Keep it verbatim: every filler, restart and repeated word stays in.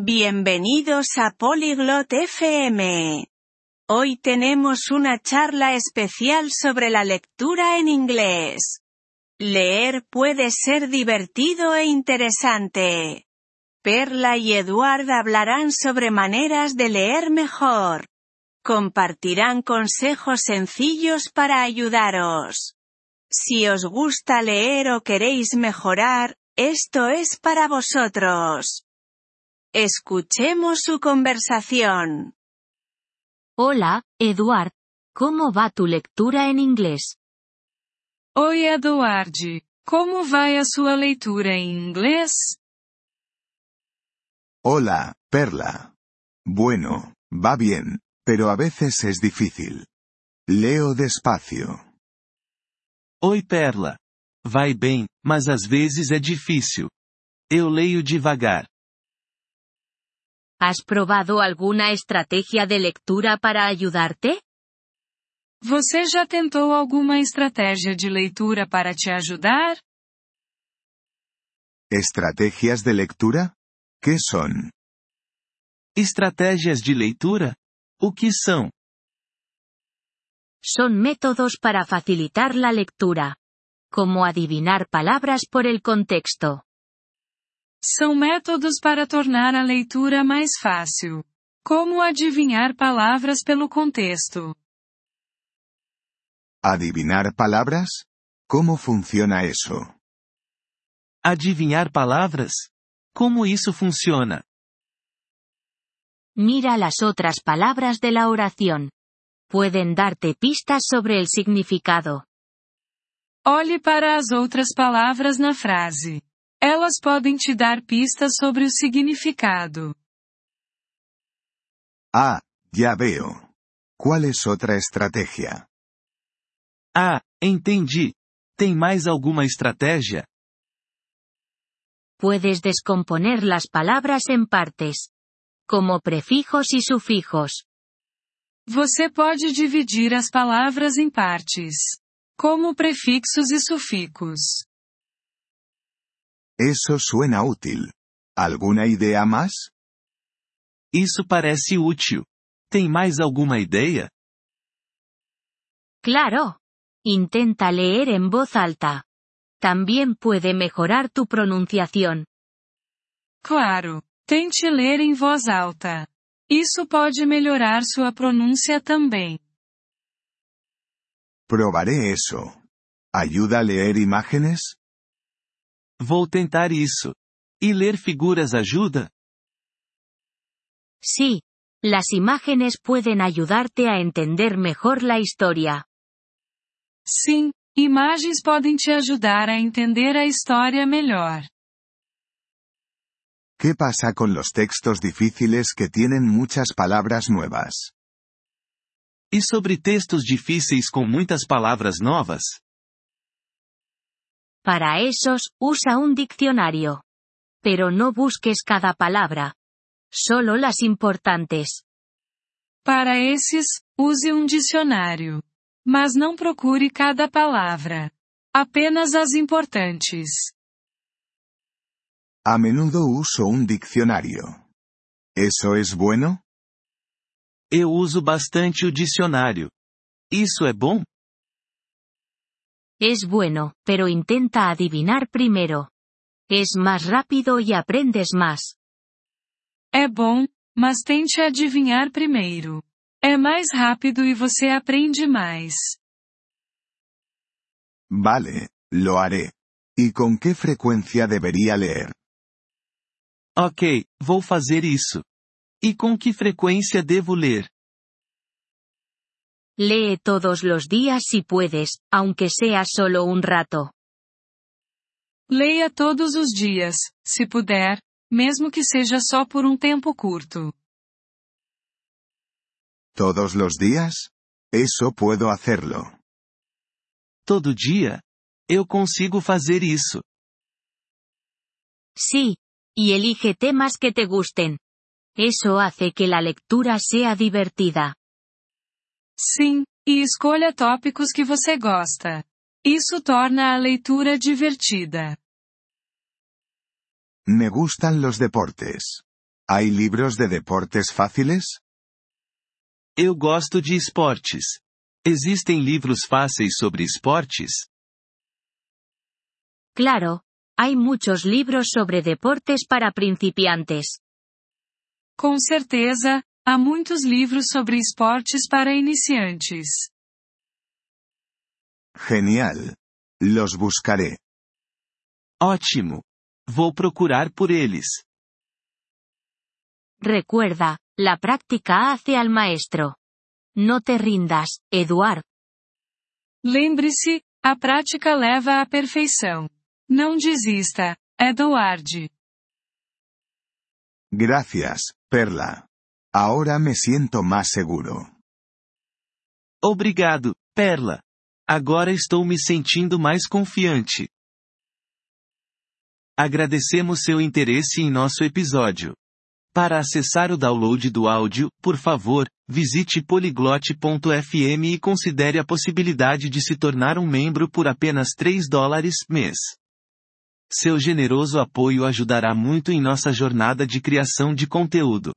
Bienvenidos a Polyglot F M. Hoy tenemos una charla especial sobre la lectura en inglés. Leer puede ser divertido e interesante. Perla y Eduard hablarán sobre maneras de leer mejor. Compartirán consejos sencillos para ayudaros. Si os gusta leer o queréis mejorar, esto es para vosotros. Escuchemos su conversación. Hola, Eduard. ¿Cómo va tu lectura en inglés? Oi, Eduard. ¿Cómo va a sua leitura en inglés? Hola, Perla. Bueno, va bien, pero a veces es difícil. Leo despacio. Oi, Perla. Vai bem, mas às vezes é difícil. Eu leio devagar. ¿Has probado alguna estrategia de lectura para ayudarte? ¿Você já tentou alguma estratégia de leitura para te ajudar? ¿Estrategias de lectura? ¿Qué son? ¿Estratégias de leitura? O que são? Son métodos para facilitar la lectura. Como adivinar palabras por el contexto. São métodos para tornar a leitura mais fácil. Como adivinhar palavras pelo contexto? Adivinhar palavras? Como funciona isso? Adivinhar palavras? Como isso funciona? Mira as outras palavras de la oração. Pueden darte pistas sobre el significado. Olhe para as outras palavras na frase. Elas podem te dar pistas sobre o significado. Ah, já veo. Qual é outra estratégia? Ah, entendi. Tem mais alguma estratégia? Puedes descomponer las palavras em partes, como prefijos e sufijos. Você pode dividir as palavras em partes, como prefixos e sufixos. Eso suena útil. ¿Alguna idea más? Isso parece útil. Tem mais alguma ideia? Claro. Intenta leer en voz alta. También puede mejorar tu pronunciación. Claro. Tente ler em voz alta. Isso pode melhorar sua pronúncia também. Probaré eso. ¿Ayuda a leer imágenes? Vou tentar isso. E ler figuras ajuda? Sí. Las imágenes pueden ayudarte a entender mejor la historia. Sim, imagens podem te ajudar a entender a história melhor. ¿Qué pasa con los textos difíciles que tienen muchas palabras nuevas? E sobre textos difíceis com muitas palavras novas? Para esos, usa un diccionario. Pero no busques cada palabra. Solo las importantes. Para esses, use um dicionário. Mas não procure cada palavra. Apenas as importantes. A menudo uso un diccionario. ¿Eso es bueno? Eu uso bastante o dicionário. Isso é bom? Es bueno, pero intenta adivinar primero. Es más rápido y aprendes más. É bom, mas tente adivinhar primeiro. É mais rápido e você aprende mais. Vale, lo haré. ¿Y con qué frecuencia debería leer? Ok, vou fazer isso. E com que frequência devo ler? Lee todos los días si puedes, aunque sea solo un rato. Leia todos os dias, se puder, mesmo que seja só por um tempo curto. ¿Todos los días? Eso puedo hacerlo. Todo dia? Eu consigo fazer isso. Sí, y elige temas que te gusten. Eso hace que la lectura sea divertida. Sim, e escolha tópicos que você gosta. Isso torna a leitura divertida. Me gustan los deportes. ¿Hay libros de deportes fáciles? Eu gosto de esportes. Existem livros fáceis sobre esportes? Claro, hay muchos libros sobre deportes para principiantes. Com certeza, há muitos livros sobre esportes para iniciantes. Genial. Los buscaré. Ótimo. Vou procurar por eles. Recuerda, la práctica hace al maestro. No te rindas, Eduard. Lembre-se, a prática leva à perfeição. Não desista, Eduard. Gracias, Perla. Ahora me siento más seguro. Obrigado, Perla. Agora estou me sentindo mais confiante. Agradecemos seu interesse em nosso episódio. Para acessar o download do áudio, por favor, visite polyglot ponto f m e considere a possibilidade de se tornar um membro por apenas três dólares mês. Seu generoso apoio ajudará muito em nossa jornada de criação de conteúdo.